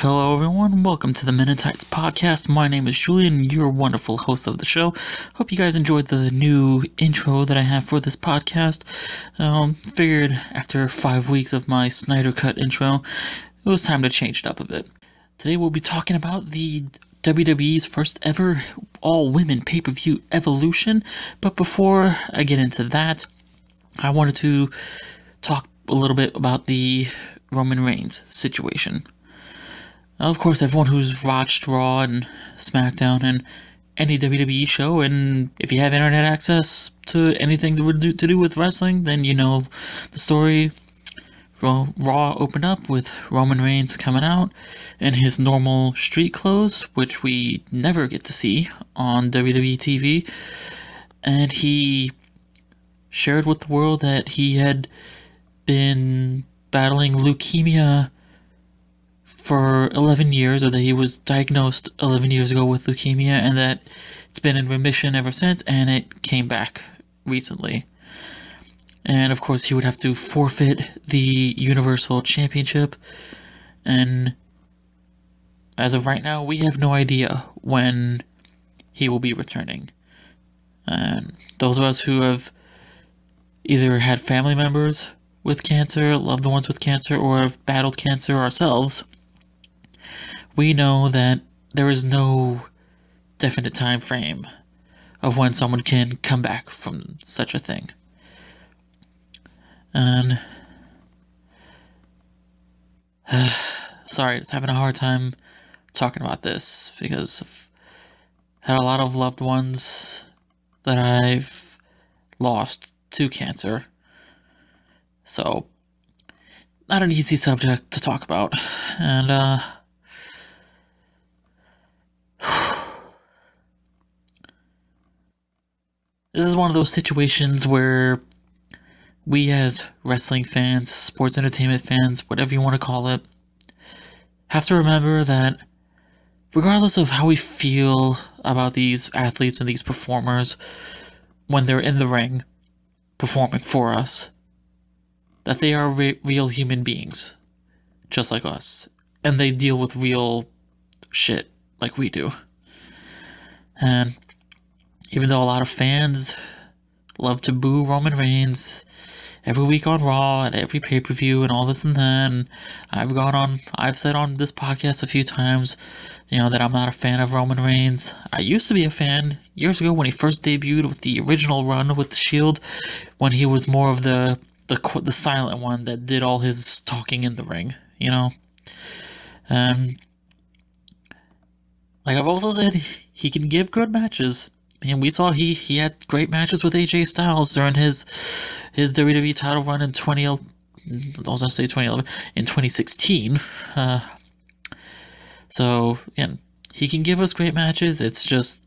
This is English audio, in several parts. Hello everyone, welcome to the Men In Tights Podcast. My name is Julian, your wonderful host of the show. Hope you guys enjoyed the new intro that I have for this podcast. Figured after 5 weeks of my Snyder Cut intro, it was time to change it up a bit. Today we'll be talking about the WWE's first ever all-women pay-per-view Evolution. But before I get into that, I wanted to talk a little bit about the Roman Reigns situation. Of course, everyone who's watched Raw and SmackDown and any WWE show, and if you have internet access to anything to do with wrestling, then you know the story. Raw opened up with Roman Reigns coming out in his normal street clothes, which we never get to see on WWE TV, and he shared with the world that he had been battling leukemia for 11 years, or that he was diagnosed 11 years ago with leukemia, and that it's been in remission ever since, and it came back recently. And of course he would have to forfeit the Universal Championship, and as of right now we have no idea when he will be returning. And those of us who have either had family members with cancer, loved ones with cancer, or have battled cancer ourselves, we know that there is no definite time frame of when someone can come back from such a thing. And sorry, just having a hard time talking about this because I've had a lot of loved ones that I've lost to cancer. So, not an easy subject to talk about. And this is one of those situations where we as wrestling fans, sports entertainment fans, whatever you want to call it, have to remember that regardless of how we feel about these athletes and these performers when they're in the ring performing for us, that they are real human beings, just like us, and they deal with real shit like we do. And even though a lot of fans love to boo Roman Reigns every week on Raw and every pay-per-view and all this and that, and I've said on this podcast a few times, you know, that I'm not a fan of Roman Reigns. I used to be a fan years ago when he first debuted with the original run with the Shield, when he was more of the silent one that did all his talking in the ring, you know. Like I've also said, he can give good matches. And we saw he had great matches with AJ Styles during his WWE title run in 2016. So, again, he can give us great matches. It's just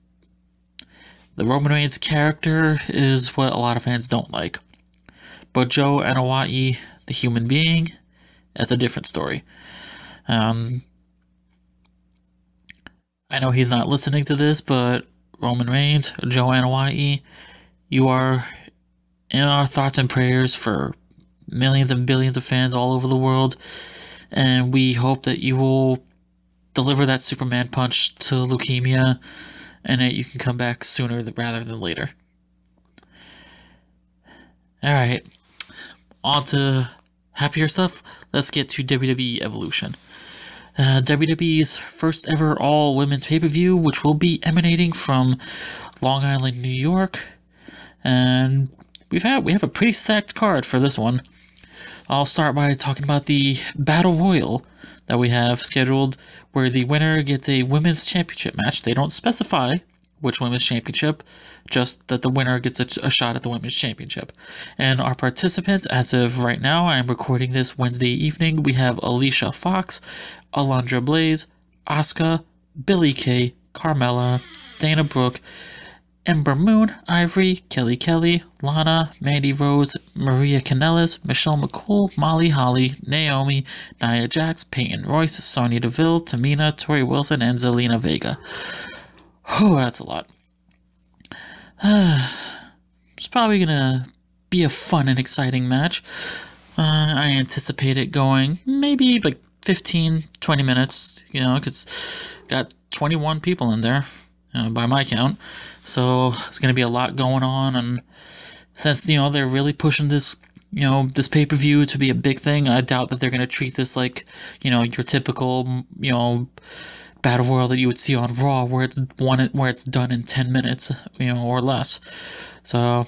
the Roman Reigns character is what a lot of fans don't like. But Joe Anoa'i, the human being, that's a different story. I know he's not listening to this, but Roman Reigns, Joe Anoa'i, you are in our thoughts and prayers for millions and billions of fans all over the world, and we hope that you will deliver that Superman punch to leukemia, and that you can come back sooner rather than later. Alright, on to happier stuff. Let's get to WWE Evolution. WWE's first ever all-women's pay-per-view, which will be emanating from Long Island, New York, and we have a pretty stacked card for this one. I'll start by talking about the Battle Royal that we have scheduled, where the winner gets a women's championship match. They don't specify which women's championship, just that the winner gets a shot at the women's championship. And our participants, as of right now, I am recording this Wednesday evening, we have Alicia Fox, Alondra Blaze, Asuka, Billy Kay, Carmella, Dana Brooke, Ember Moon, Ivory, Kelly, Lana, Mandy Rose, Maria Kanellis, Michelle McCool, Molly Holly, Naomi, Nia Jax, Peyton Royce, Sonya Deville, Tamina, Tori Wilson, and Zelina Vega. Oh, that's a lot. It's probably gonna be a fun and exciting match. I anticipate it going maybe like 15, 20 minutes, you know, 'cause it's got 21 people in there, by my count. So it's going to be a lot going on. And since, you know, they're really pushing this, you know, this pay-per-view to be a big thing, I doubt that they're going to treat this like, you know, your typical, you know, battle royal that you would see on Raw, where it's done in 10 minutes, you know, or less. So,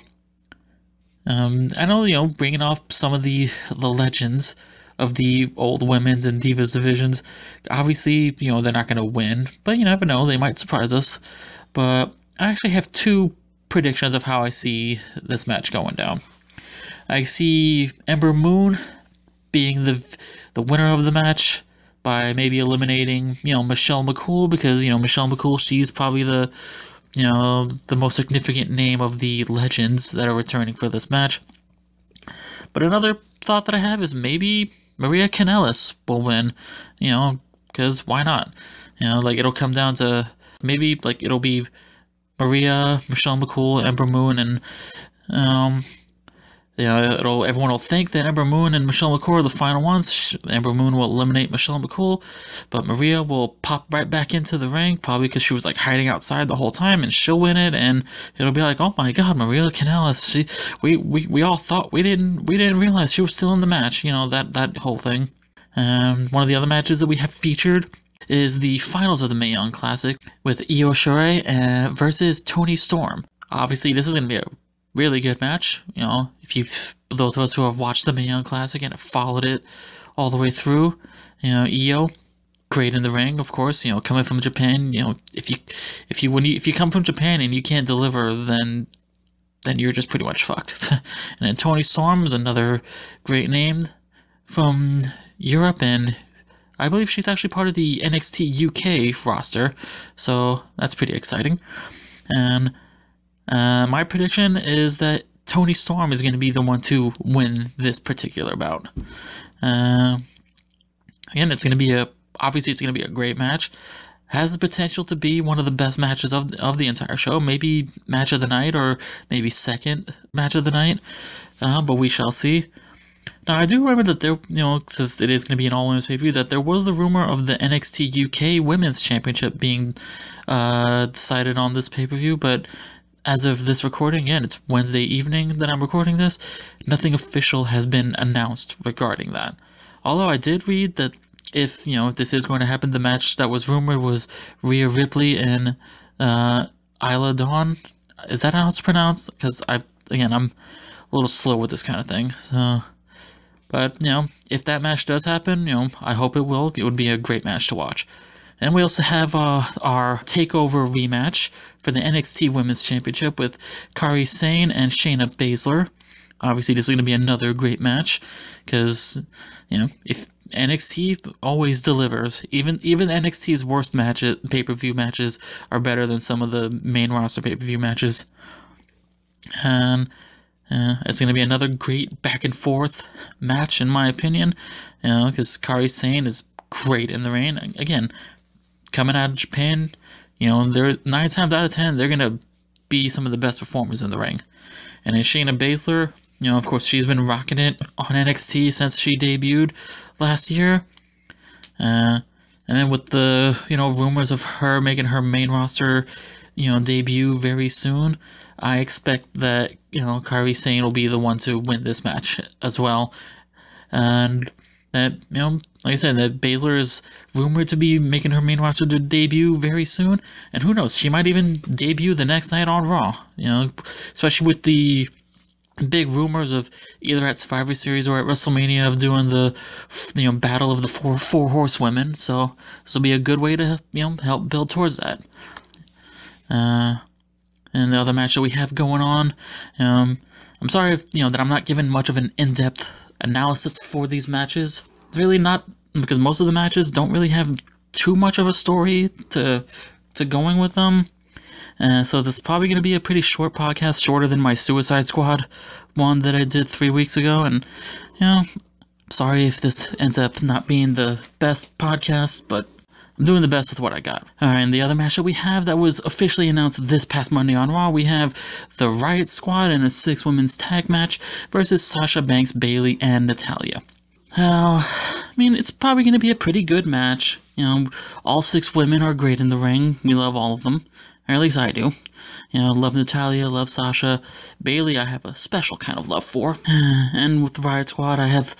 I know, you know, bringing off some of the legends of the old women's and divas divisions, obviously, you know, they're not going to win, but you never know, they might surprise us. But I actually have two predictions of how I see this match going down. I see Ember Moon being the winner of the match by maybe eliminating, you know, Michelle McCool, because, you know, Michelle McCool, she's probably the, you know, the most significant name of the legends that are returning for this match. But another thought that I have is maybe Maria Kanellis will win, you know, because why not? You know, like, it'll come down to maybe, like, it'll be Maria, Michelle McCool, Ember Moon, and, you know, everyone will think that Ember Moon and Michelle McCool are the final ones. Ember Moon will eliminate Michelle McCool, but Maria will pop right back into the ring, probably because she was, like, hiding outside the whole time, and she'll win it, and it'll be like, oh my God, Maria Kanellis, we all thought, we didn't realize she was still in the match, you know, that whole thing. And one of the other matches that we have featured is the finals of the Mae Young Classic with Io Shirai versus Toni Storm. Obviously, this is going to be a really good match, you know, if you've, those of us who have watched the Mae Young Classic and have followed it all the way through, you know, Io, great in the ring, of course, you know, coming from Japan, you know, if you come from Japan and you can't deliver, then you're just pretty much fucked. And then Toni Storm is another great name from Europe, and I believe she's actually part of the NXT UK roster, so that's pretty exciting. And my prediction is that Toni Storm is going to be the one to win this particular bout. Again, it's going to be a great match. Has the potential to be one of the best matches of the entire show. Maybe match of the night, or maybe second match of the night. But we shall see. Now, I do remember that there, you know, since it is going to be an all-women's pay-per-view, that there was the rumor of the NXT UK Women's Championship being decided on this pay-per-view, but as of this recording, again, it's Wednesday evening that I'm recording this, nothing official has been announced regarding that. Although I did read that if, you know, if this is going to happen, the match that was rumored was Rhea Ripley and Isla Dawn. Is that how it's pronounced? Because I'm a little slow with this kind of thing. So, but, you know, if that match does happen, you know, I hope it will. It would be a great match to watch. And we also have our TakeOver rematch for the NXT Women's Championship with Kairi Sane and Shayna Baszler. Obviously, this is going to be another great match because, you know, if NXT always delivers. Even NXT's worst matches, pay-per-view matches, are better than some of the main roster pay-per-view matches. And it's going to be another great back-and-forth match, in my opinion, you know, because Kairi Sane is great in the ring. Again, coming out of Japan, you know, they're 9 times out of 10, they're gonna be some of the best performers in the ring. And then Shayna Baszler, you know, of course, she's been rocking it on NXT since she debuted last year. And then with the, you know, rumors of her making her main roster, you know, debut very soon, I expect that, you know, Kairi Sane will be the one to win this match as well. And that, you know, like I said, that Baszler is rumored to be making her main roster debut very soon, and who knows, she might even debut the next night on Raw, you know, especially with the big rumors of either at Survivor Series or at WrestleMania of doing the, you know, Battle of the Four Horsewomen, so this will be a good way to, you know, help build towards that. And the other match that we have going on, I'm sorry if, you know, that I'm not giving much of an in-depth analysis for these matches. It's really not, because most of the matches don't really have too much of a story to going with them, so this is probably going to be a pretty short podcast, shorter than my Suicide Squad one that I did 3 weeks ago. And, you know, sorry if this ends up not being the best podcast, but I'm doing the best with what I got. Alright, and the other match that we have that was officially announced this past Monday on Raw, we have the Riot Squad in a 6-women's tag match versus Sasha Banks, Bayley, and Natalia. I mean, it's probably going to be a pretty good match. You know, all six women are great in the ring. We love all of them. Or at least I do. You know, love Natalia, love Sasha. Bayley I have a special kind of love for. And with the Riot Squad, I have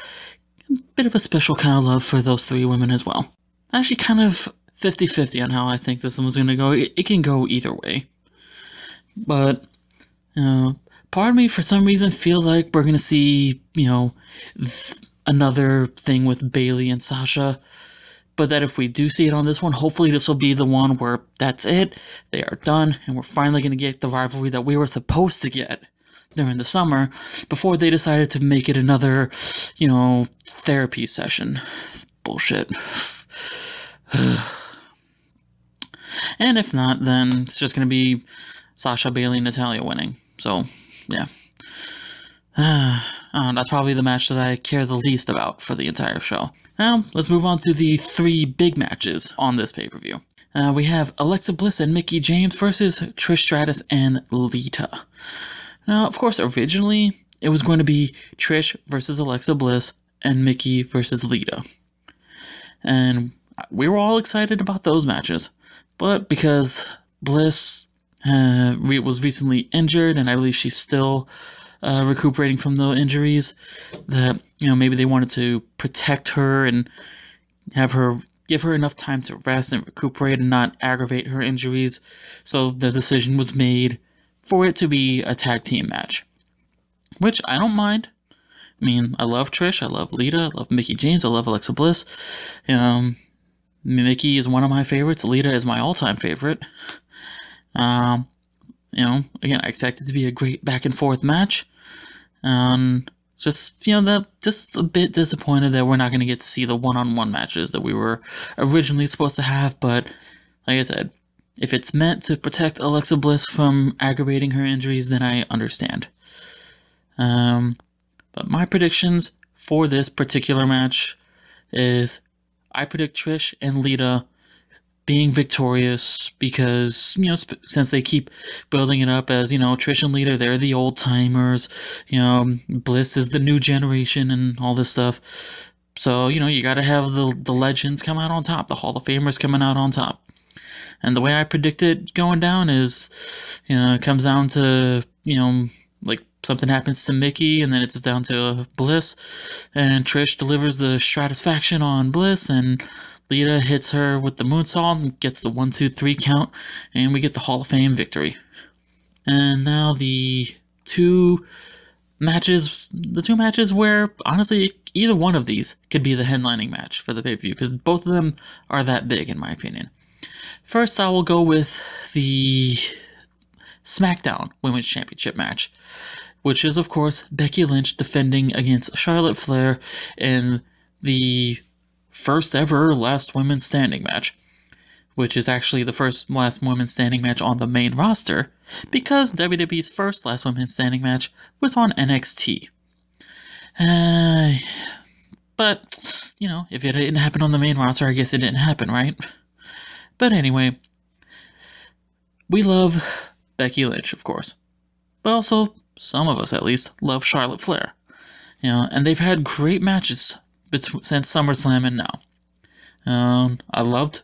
a bit of a special kind of love for those three women as well. Actually kind of 50-50 on how I think this one was going to go. It can go either way. But, you know, part of me for some reason feels like we're going to see, you know, another thing with Bayley and Sasha. But that if we do see it on this one, hopefully this will be the one where that's it, they are done, and we're finally going to get the rivalry that we were supposed to get during the summer before they decided to make it another, you know, therapy session. Bullshit. And if not, then it's just going to be Sasha, Bayley, and Natalia winning. So, yeah. That's probably the match that I care the least about for the entire show. Now, let's move on to the three big matches on this pay-per-view. We have Alexa Bliss and Mickie James versus Trish Stratus and Lita. Now, of course, originally, it was going to be Trish versus Alexa Bliss and Mickie versus Lita. And we were all excited about those matches. But because Bliss was recently injured, and I believe she's still recuperating from the injuries, that, you know, maybe they wanted to protect her and give her enough time to rest and recuperate and not aggravate her injuries. So the decision was made for it to be a tag team match, which I don't mind. I mean, I love Trish, I love Lita, I love Mickie James, I love Alexa Bliss. Mickie is one of my favorites. Lita is my all-time favorite. You know, again, I expect it to be a great back-and-forth match. Just a bit disappointed that we're not going to get to see the one-on-one matches that we were originally supposed to have. But, like I said, if it's meant to protect Alexa Bliss from aggravating her injuries, then I understand. But my predictions for this particular match is I predict Trish and Lita being victorious because, you know, since they keep building it up as, you know, Trish and Lita, they're the old timers, you know, Bliss is the new generation and all this stuff. So, you know, you got to have the legends come out on top, the Hall of Famers coming out on top. And the way I predict it going down is, you know, it comes down to, you know, like something happens to Mickie and then it's down to Bliss, and Trish delivers the stratisfaction on Bliss, and Lita hits her with the moonsault and gets the 1-2-3 count, and we get the Hall of Fame victory. And now the two matches where, honestly, either one of these could be the headlining match for the pay-per-view, because both of them are that big, in my opinion. First, I will go with the SmackDown Women's Championship match, which is, of course, Becky Lynch defending against Charlotte Flair in the first ever last women standing match, which is actually the first last women standing match on the main roster, because WWE's first last women standing match was on NXT. But, you know, if it didn't happen on the main roster, I guess it didn't happen, right? But anyway, we love Becky Lynch, of course, but also, some of us at least, love Charlotte Flair. You know, and they've had great matches since SummerSlam and now. I loved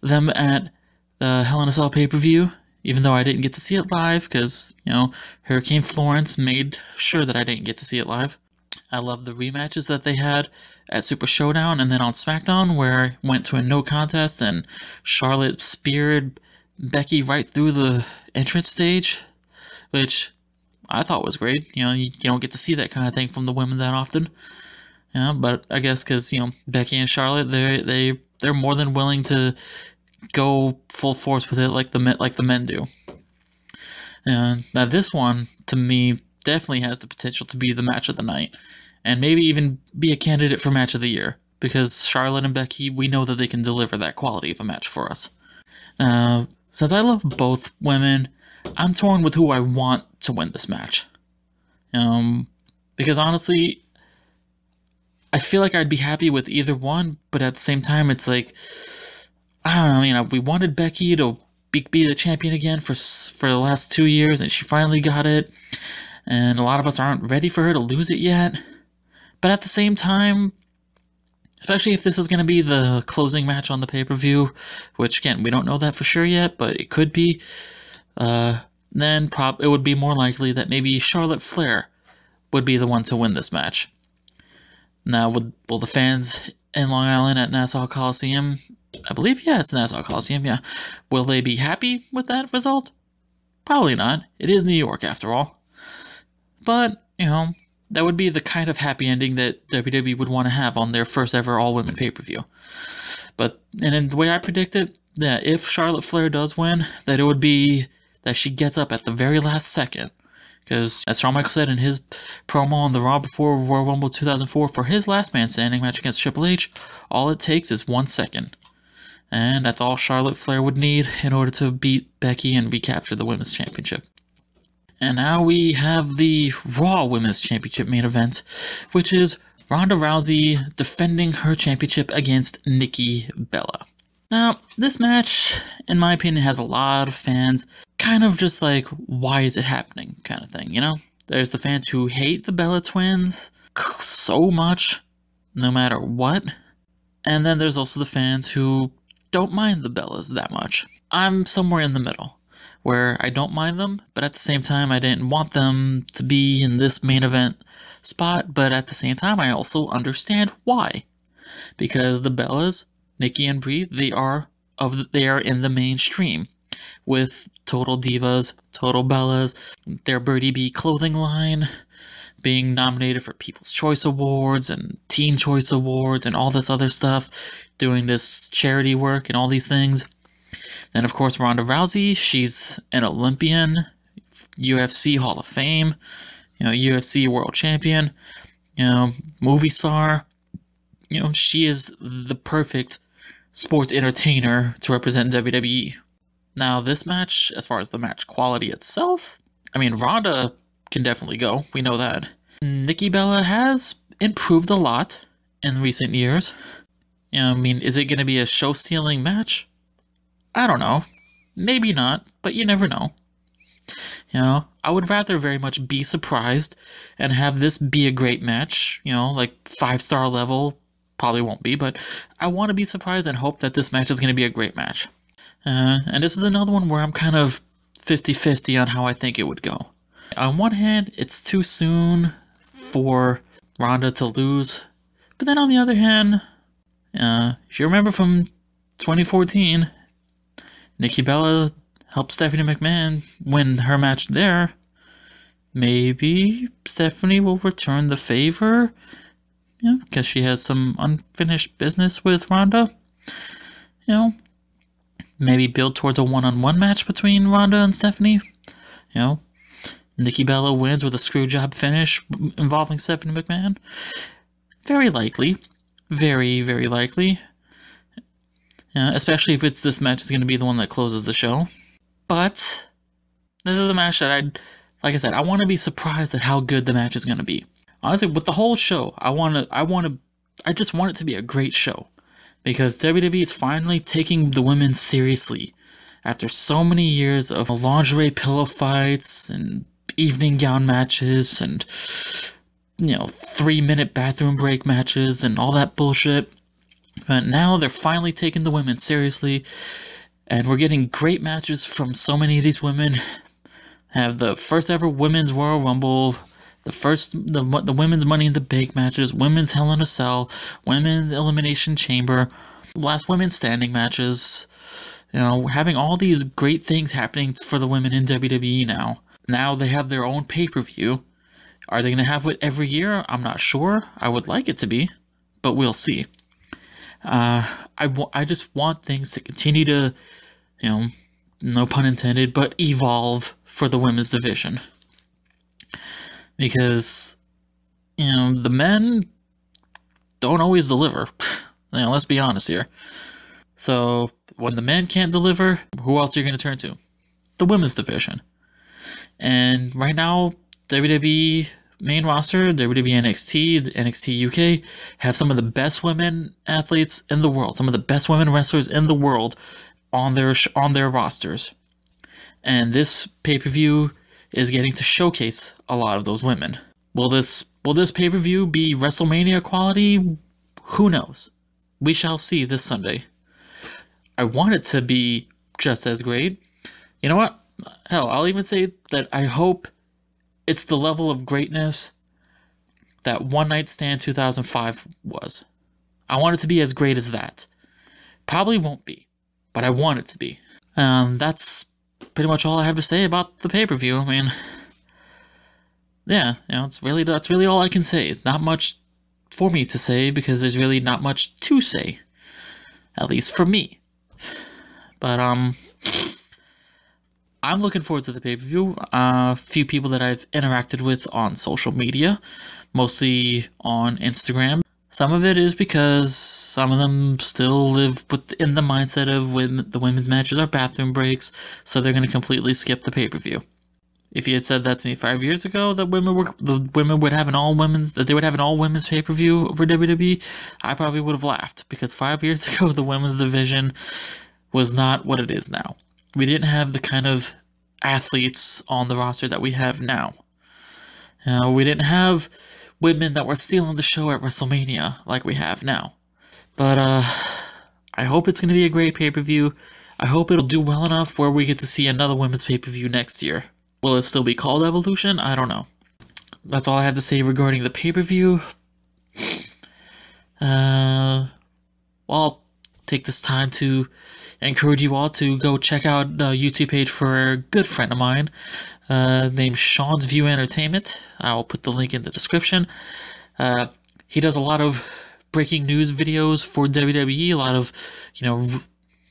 them at the Hell in a Cell pay-per-view, even though I didn't get to see it live, because, you know, Hurricane Florence made sure that I didn't get to see it live. I loved the rematches that they had at Super Showdown and then on SmackDown, where I went to a no contest and Charlotte speared Becky right through the entrance stage, which I thought was great. You know, you don't get to see that kind of thing from the women that often. Yeah, but I guess because, you know, Becky and Charlotte, they're more than willing to go full force with it, like the men do. And now this one, to me, definitely has the potential to be the match of the night, and maybe even be a candidate for match of the year, because Charlotte and Becky, we know that they can deliver that quality of a match for us. Since I love both women, I'm torn with who I want to win this match. Because honestly, I feel like I'd be happy with either one, but at the same time, it's like, I don't know, you know, we wanted Becky to be the champion again for the last 2 years, and she finally got it, and a lot of us aren't ready for her to lose it yet. But at the same time, Especially if this is going to be the closing match on the pay-per-view, which, again, we don't know that for sure yet, but it could be. Then it would be more likely that maybe Charlotte Flair would be the one to win this match. Now, will the fans in Long Island at Nassau Coliseum, I believe, yeah, it's Nassau Coliseum, yeah, will they be happy with that result? Probably not. It is New York, after all. But, you know, that would be the kind of happy ending that WWE would want to have on their first ever all-women pay-per-view. But, and in the way I predict it, that if Charlotte Flair does win, that it would be that she gets up at the very last second. Because, as Shawn Michaels said in his promo on the Raw before Royal Rumble 2004 for his last man standing match against Triple H, all it takes is 1 second. And that's all Charlotte Flair would need in order to beat Becky and recapture the Women's Championship. And now we have the Raw Women's Championship main event, which is Ronda Rousey defending her championship against Nikki Bella. Now, this match, in my opinion, has a lot of fans kind of just like, why is it happening kind of thing, you know? There's the fans who hate the Bella Twins so much, no matter what. And then there's also the fans who don't mind the Bellas that much. I'm somewhere in the middle, where I don't mind them, but at the same time I didn't want them to be in this main event spot, but at the same time I also understand why. Because the Bellas, Nikki and Brie, they are in the mainstream with Total Divas, Total Bellas, their Birdie B clothing line being nominated for People's Choice Awards and Teen Choice Awards and all this other stuff, doing this charity work and all these things. Then, of course, Ronda Rousey, she's an Olympian, UFC Hall of Fame, you know, UFC World Champion, you know, movie star. You know, she is the perfect sports entertainer to represent WWE. Now, this match, as far as the match quality itself, I mean, Ronda can definitely go. We know that. Nikki Bella has improved a lot in recent years. You know, I mean, is it going to be a show-stealing match? I don't know. Maybe not, but you never know. You know, I would rather very much be surprised and have this be a great match. You know, like 5-star level, probably won't be, but I want to be surprised and hope that this match is going to be a great match. And this is another one where I'm kind of 50-50 on how I think it would go. On one hand, it's too soon for Ronda to lose, but then on the other hand, if you remember from 2014, Nikki Bella helped Stephanie McMahon win her match there. Maybe Stephanie will return the favor, you know, because she has some unfinished business with Ronda. You know, maybe build towards a one-on-one match between Ronda and Stephanie. You know, Nikki Bella wins with a screwjob finish involving Stephanie McMahon. Very likely. Very, very likely. Especially if it's this match is going to be the one that closes the show. But this is a match that like I said, I want to be surprised at how good the match is going to be. Honestly, with the whole show, I just want it to be a great show, because WWE is finally taking the women seriously after so many years of lingerie pillow fights and evening gown matches and, you know, 3-minute bathroom break matches and all that bullshit. But now they're finally taking the women seriously, and we're getting great matches from so many of these women. Have the first ever Women's Royal Rumble, the Women's Money in the Bank matches, Women's Hell in a Cell, Women's Elimination Chamber, last Women's Standing matches. You know, having all these great things happening for the women in WWE now. Now they have their own pay-per-view. Are they going to have it every year? I'm not sure. I would like it to be, but we'll see. I just want things to continue to, you know, no pun intended, but evolve for the women's division. Because, you know, the men don't always deliver. You know, let's be honest here. So, when the men can't deliver, who else are you going to turn to? The women's division. And right now, WWE main roster, WWE NXT, NXT UK, have some of the best women athletes in the world, some of the best women wrestlers in the world on their rosters. And this pay-per-view is getting to showcase a lot of those women. Will this pay-per-view be WrestleMania quality? Who knows? we shall see this Sunday. I want it to be just as great. You know what? Hell, I'll even say that I hope it's the level of greatness that One Night Stand 2005 was. I want it to be as great as that. Probably won't be, but I want it to be. That's pretty much all I have to say about the pay-per-view. I mean, yeah, you know, that's really all I can say. It's not much for me to say because there's really not much to say, at least for me. But I'm looking forward to the pay-per-view. A few people that I've interacted with on social media, mostly on Instagram. Some of it is because some of them still live within the mindset of when the women's matches are bathroom breaks, so they're going to completely skip the pay-per-view. If you had said that to me 5 years ago, that they would have an all-women's pay-per-view over WWE, I probably would have laughed, because 5 years ago the women's division was not what it is now. We didn't have the kind of athletes on the roster that we have now. We didn't have women that were stealing the show at WrestleMania like we have now. But I hope it's going to be a great pay-per-view. I hope it'll do well enough where we get to see another women's pay-per-view next year. Will it still be called Evolution? I don't know. That's all I have to say regarding the pay-per-view. I'll take this time to encourage you all to go check out the YouTube page for a good friend of mine named Sean's View Entertainment. I will put the link in the description. He does a lot of breaking news videos for WWE, a lot of, you know,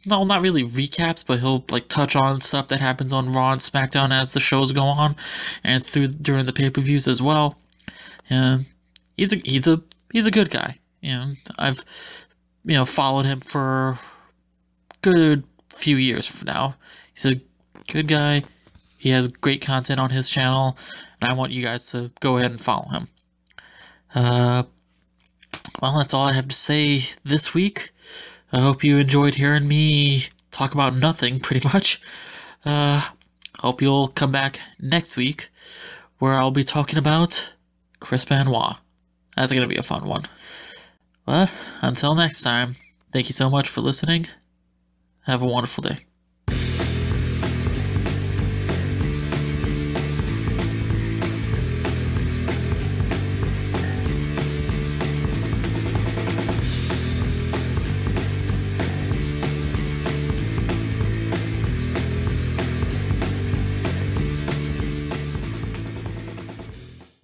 not really recaps, but he'll like touch on stuff that happens on Raw and SmackDown as the shows go on, and during the pay-per-views as well. And he's a good guy. And I've followed him for good few years now. He's a good guy. He has great content on his channel, and I want you guys to go ahead and follow him. That's all I have to say this week. I hope you enjoyed hearing me talk about nothing, pretty much. Hope you'll come back next week, where I'll be talking about Chris Benoit. That's going to be a fun one. But until next time, thank you so much for listening. Have a wonderful day.